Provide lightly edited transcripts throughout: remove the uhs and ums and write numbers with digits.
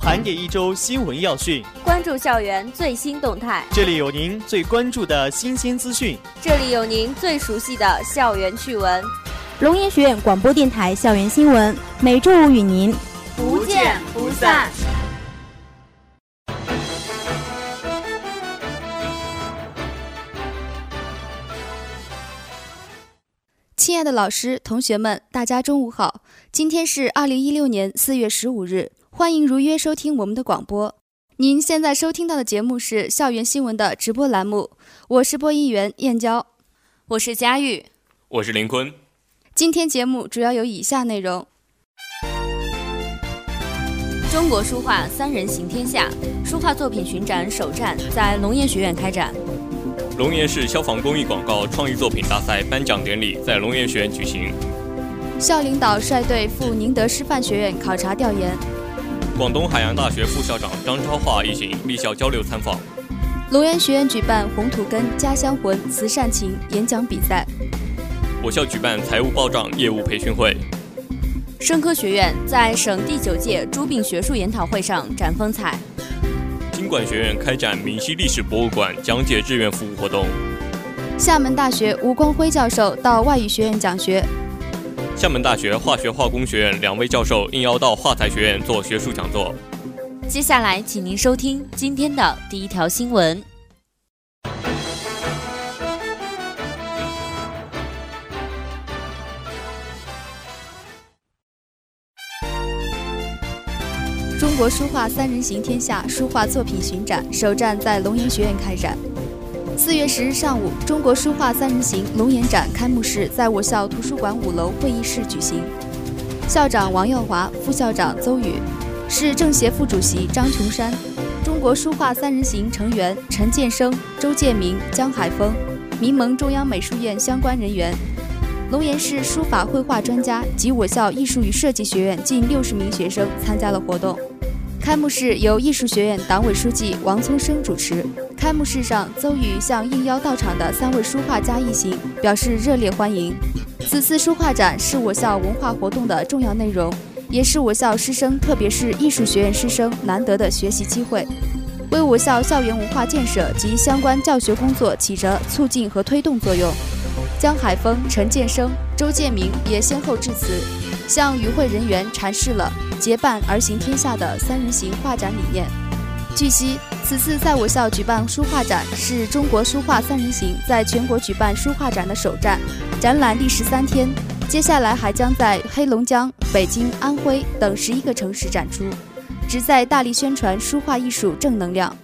盘点一周新闻要讯，关注校园最新动态。这里有您最关注的新鲜资讯，这里有您最熟悉的校园趣闻。龙岩学院广播电台校园新闻，每周五与您不见不散。亲爱的老师、同学们，大家中午好！今天是2016年4月15日。欢迎如约收听我们的广播。您现在收听到的节目是校园新闻的直播栏目，我是播音员燕娇，我是佳玉，我是林坤。今天节目主要有以下内容：中国书画三人行天下书画作品巡展首站在龙岩学院开展；龙岩市消防公益广告创意作品大赛颁奖典礼在龙岩学院举行；校领导率队赴宁德师范学院考察调研；广东海洋大学副校长张超华一行立校交流参访；龙岩学院举办“红土根家乡魂慈善情”演讲比赛；我校举办财务报账业务培训会；生科学院在省第9届猪病学术研讨会上展风采；经管学院开展闽西历史博物馆讲解志愿服务活动；厦门大学吴光辉教授到外语学院讲学；厦门大学化学化工学院两位教授应邀到化材学院做学术讲座。接下来，请您收听今天的第一条新闻。中国书画三人行天下书画作品巡展首站在龙岩学院开展。4月10日上午，中国书画三人行龙岩展开幕式在我校图书馆5楼会议室举行。校长王耀华、副校长邹宇，市政协副主席张琼山，中国书画三人行成员陈建生、周建明、江海峰，民盟中央美术院相关人员，龙岩市书法绘画专家及我校艺术与设计学院近60名学生参加了活动。开幕式由艺术学院党委书记王聪生主持。开幕式上，邹宇向应邀到场的3位书画家一行表示热烈欢迎。此次书画展是我校文化活动的重要内容，也是我校师生特别是艺术学院师生难得的学习机会，为我校校园文化建设及相关教学工作起着促进和推动作用。江海峰、陈建生、周建明也先后致辞，向与会人员阐释了结伴而行天下的三人行画展理念。据悉，此次在我校举办书画展是中国书画三人行在全国举办书画展的首站，展览历时3天，接下来还将在黑龙江、北京、安徽等11个城市展出，旨在大力宣传书画艺术正能量。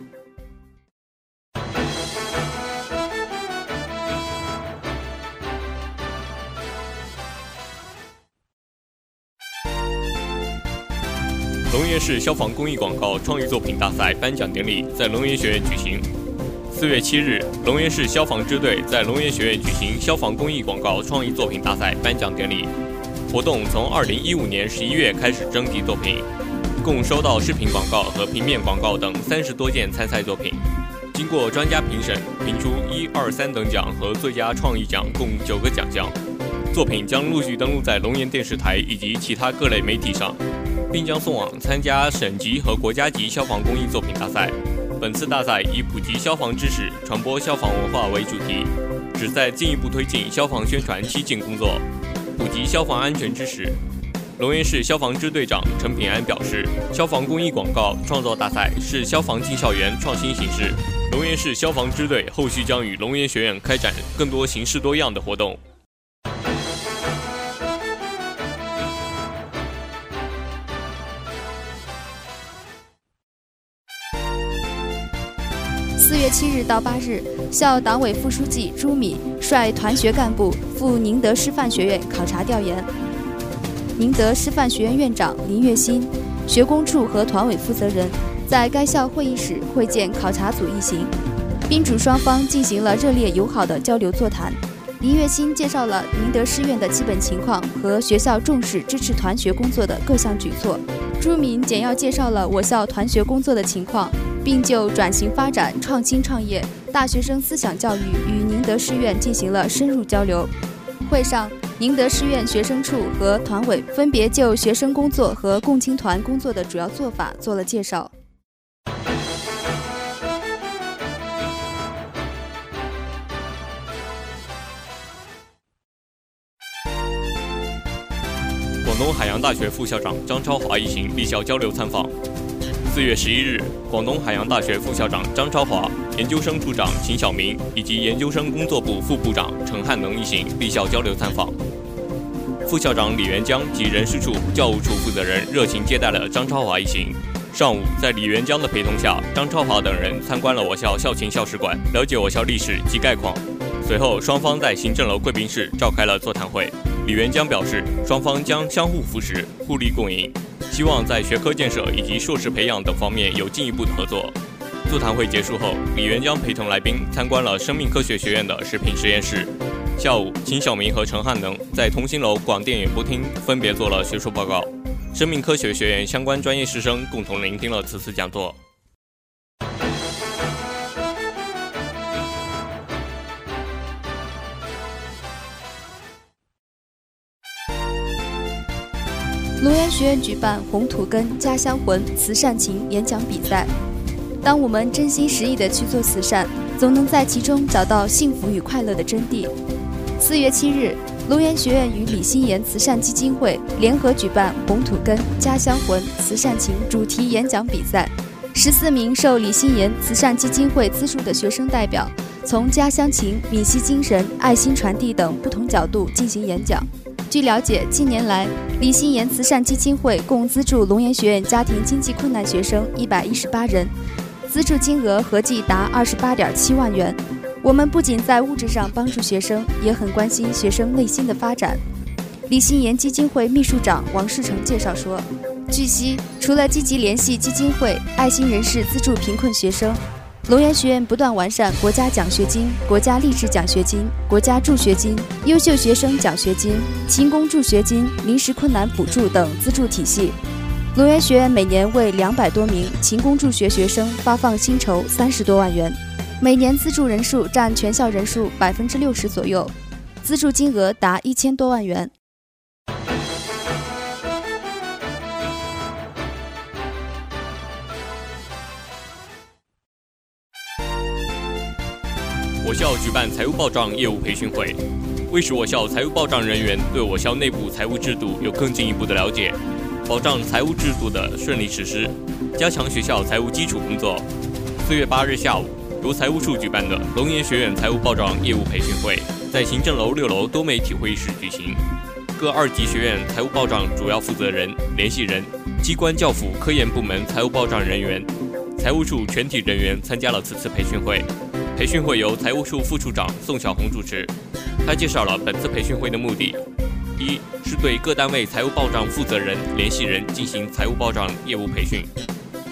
龙岩市消防公益广告创意作品大赛颁奖典礼在龙岩学院举行。4月7日，龙岩市消防支队在龙岩学院举行消防公益广告创意作品大赛颁奖典礼。活动从2015年11月开始征集作品，共收到视频广告和平面广告等30多件参赛作品，经过专家评审，评出1、2、3等奖和最佳创意奖共9个奖项。作品将陆续登录在龙岩电视台以及其他各类媒体上，并将送往参加省级和国家级消防公益作品大赛。本次大赛以普及消防知识、传播消防文化为主题，旨在进一步推进消防宣传推进工作，普及消防安全知识。龙岩市消防支队长陈品安表示，消防公益广告创造大赛是消防进校园创新形式。龙岩市消防支队后续将与龙岩学院开展更多形式多样的活动。4月7日到8日，校党委副书记朱敏率团学干部赴宁德师范学院考察调研。宁德师范学院院长林月新、学工处和团委负责人在该校会议室会见考察组一行，宾主双方进行了热烈友好的交流座谈。林月新介绍了宁德师院的基本情况和学校重视支持团学工作的各项举措。朱敏简要介绍了我校团学工作的情况，并就转型发展、创新创业、大学生思想教育与宁德师院进行了深入交流。会上，宁德师院学生处和团委分别就学生工作和共青团工作的主要做法做了介绍。广东海洋大学副校长张超华一行立校交流参访。4月11日，广东海洋大学副校长张超华、研究生处长秦晓明以及研究生工作部副部长陈汉能一行立校交流参访。副校长李元江及人事处、教务处负责人热情接待了张超华一行。上午，在李元江的陪同下，张超华等人参观了我校校情校史馆，了解我校历史及概况。随后，双方在行政楼贵宾室召开了座谈会。李元江表示，双方将相互扶持、互利共赢，希望在学科建设以及硕士培养等方面有进一步的合作。座谈会结束后，李元江陪同来宾参观了生命科学学院的食品实验室。下午，秦晓明和陈汉能在同心楼广电演播厅分别做了学术报告。生命科学学院相关专业师生共同聆听了此次讲座。龙岩学院举办“红土根家乡魂慈善情”演讲比赛。当我们真心实意地去做慈善，总能在其中找到幸福与快乐的真谛。4月7日，龙岩学院与李心妍慈善基金会联合举办“红土根家乡魂慈善情”主题演讲比赛。14名受李心妍慈善基金会资助的学生代表，从家乡情、闽西精神、爱心传递等不同角度进行演讲。据了解，近年来，李心妍慈善基金会共资助龙岩学院家庭经济困难学生118人，资助金额合计达28.7万元。我们不仅在物质上帮助学生，也很关心学生内心的发展。李心妍基金会秘书长王世成介绍说，据悉，除了积极联系基金会、爱心人士资助贫困学生，龙岩学院不断完善国家奖学金、国家励志奖学金、国家助学金、优秀学生奖学金、勤工助学金、临时困难补助等资助体系。龙岩学院每年为200多名勤工助学学生发放薪酬30多万元，每年资助人数占全校人数60%左右，资助金额达1000多万元。我校举办财务报账业务培训会，为使我校财务报账人员对我校内部财务制度有更进一步的了解，保障财务制度的顺利实施，加强学校财务基础工作。4月8日下午，由财务处举办的龙岩学院财务报账业务培训会在行政楼6楼多媒体会议室举行。各2级学院财务报账主要负责人、联系人、机关教辅科研部门财务报账人员、财务处全体人员参加了此次培训会。培训会由财务处副处长宋小红主持，他介绍了本次培训会的目的：一是对各单位财务报账负责人、联系人进行财务报账业务培训；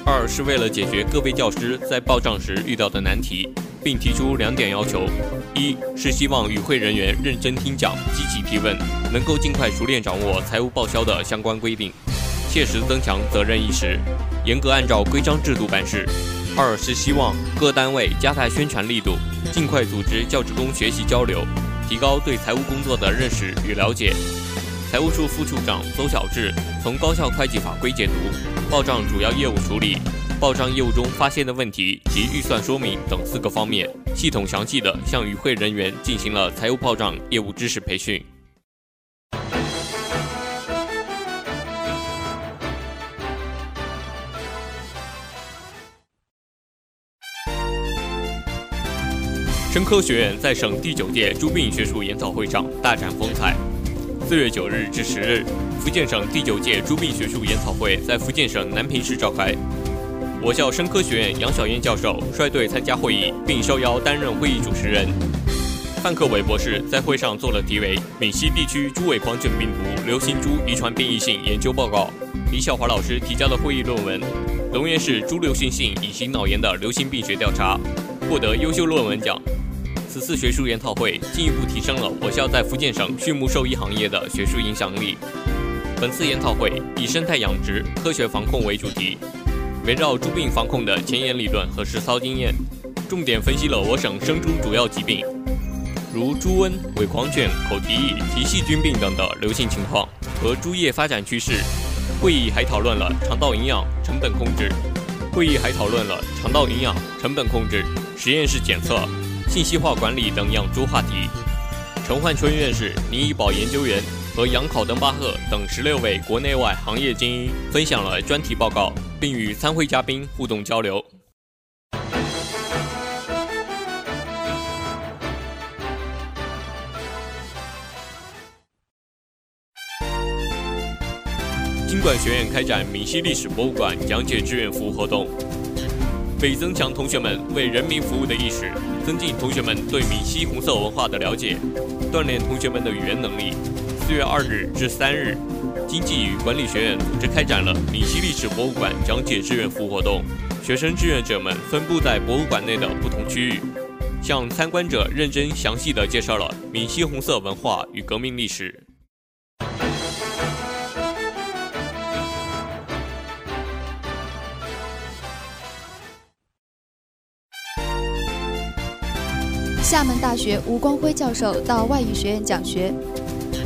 二是为了解决各位教师在报账时遇到的难题，并提出2点要求：一是希望与会人员认真听讲、积极提问，能够尽快熟练掌握财务报销的相关规定，切实增强责任意识，严格按照规章制度办事。二是希望各单位加大宣传力度，尽快组织教职工学习交流，提高对财务工作的认识与了解。财务处副处长邹小智从高校会计法规解读、报账主要业务处理、报账业务中发现的问题及预算说明等4个方面，系统详细地向与会人员进行了财务报账业务知识培训。生科学院在省第9届猪病学术研讨会上大展风采。4月9日至10日，福建省第9届猪病学术研讨会在福建省南平市召开。我校生科学院杨晓燕教授率队参加会议，并受邀担任会议主持人。范克伟博士在会上做了题为《闽西地区猪尾狂犬病毒流行猪遗传变异性研究报告》，李晓华老师提交的会议论文《龙岩市猪流行性乙型脑炎的流行病学调查》，获得优秀论文奖。此次学术研讨会进一步提升了我校在福建省畜牧兽医行业的学术影响力。本次研讨会以生态养殖、科学防控为主题，围绕猪病防控的前沿理论和实操经验，重点分析了我省生猪主要疾病。如猪瘟、伪狂犬、口蹄疫及细菌病等的流行情况和猪业发展趋势。会议还讨论了肠道营养、成本控制。实验室检测、信息化管理等养猪话题。陈焕春院士、倪以宝研究员和杨考登巴赫等16位国内外行业精英分享了专题报告，并与参会嘉宾互动交流。经管学院开展闽西历史博物馆讲解志愿服务活动，为增强同学们为人民服务的意识，增进同学们对闽西红色文化的了解，锻炼同学们的语言能力。4月2日至3日，经济与管理学院组织开展了闽西历史博物馆讲解志愿服务活动，学生志愿者们分布在博物馆内的不同区域，向参观者认真详细地介绍了闽西红色文化与革命历史。厦门大学吴光辉教授到外语学院讲学。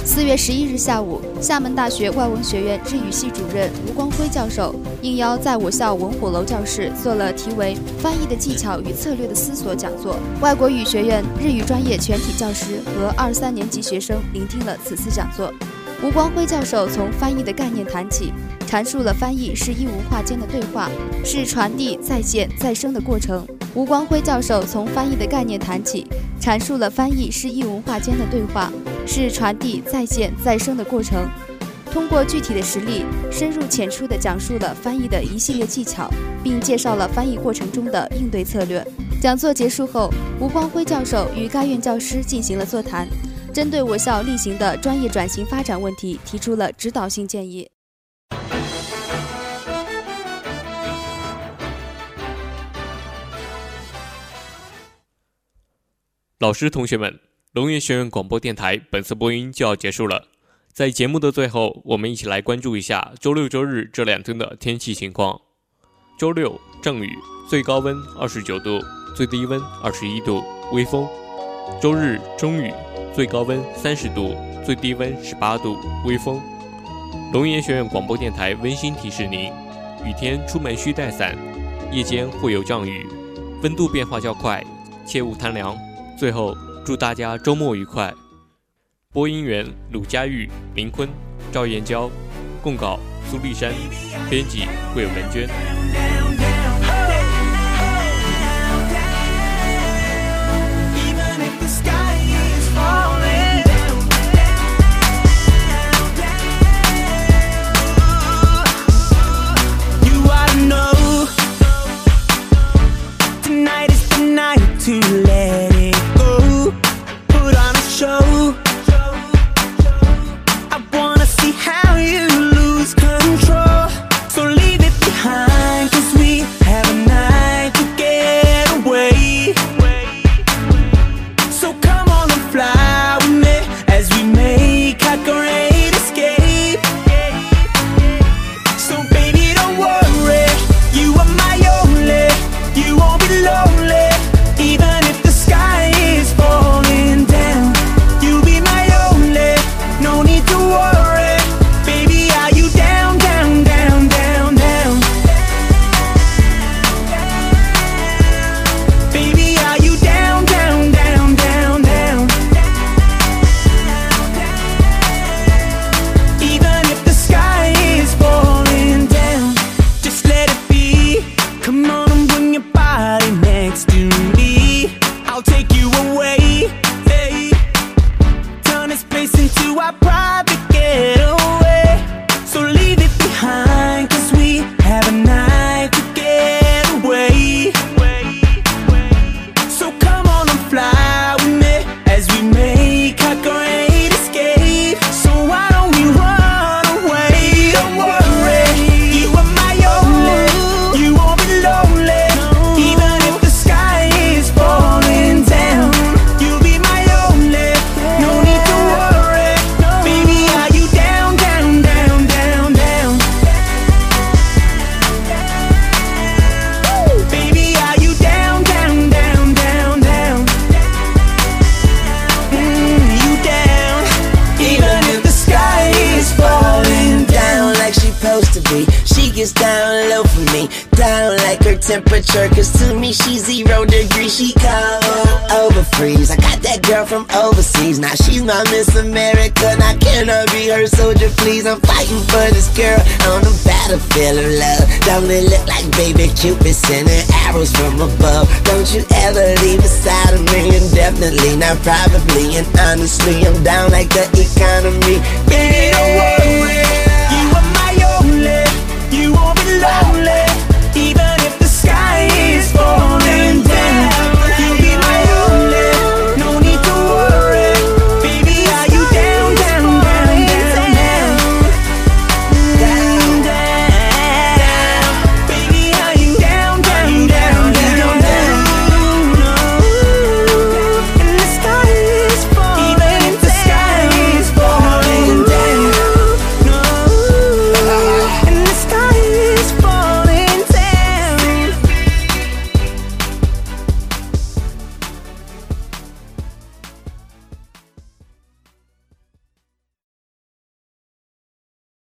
4月11日下午，厦门大学外文学院日语系主任吴光辉教授应邀在我校文虎楼教室做了题为《翻译的技巧与策略的思索》讲座。外国语学院日语专业全体教师和23年级学生聆听了此次讲座。吴光辉教授从翻译的概念谈起，阐述了翻译是义无画间的对话，是传递、再现、再生的过程。通过具体的实例，深入浅出地讲述了翻译的一系列技巧，并介绍了翻译过程中的应对策略。讲座结束后，吴光辉教授与该院教师进行了座谈，针对我校例行的专业转型发展问题提出了指导性建议。老师、同学们，龙岩学院广播电台本次播音就要结束了。在节目的最后，我们一起来关注一下周六、周日这2天的天气情况。周六阵雨，最高温29度，最低温21度，微风。周日中雨，最高温30度，最低温18度，微风。龙岩学院广播电台温馨提示您：雨天出门需带伞，夜间会有降雨，温度变化较快，切勿贪凉。最后，祝大家周末愉快。播音员：鲁佳玉、林坤、赵燕娇，供稿：苏立山，编辑：桂文娟。I wanna see how you lose control, so leave it behind. like her temperature, cause to me she's 0 degrees, she cold, over freeze. I got that girl from overseas, now she's my Miss America, now can I be her soldier please? I'm fighting for this girl on the battlefield of love. Don't it look like baby Cupid sending arrows from above? Don't you ever leave beside of me, indefinitely, not probably, and honestly I'm down like the economy. Yeah, you are my only, you won't be lonely.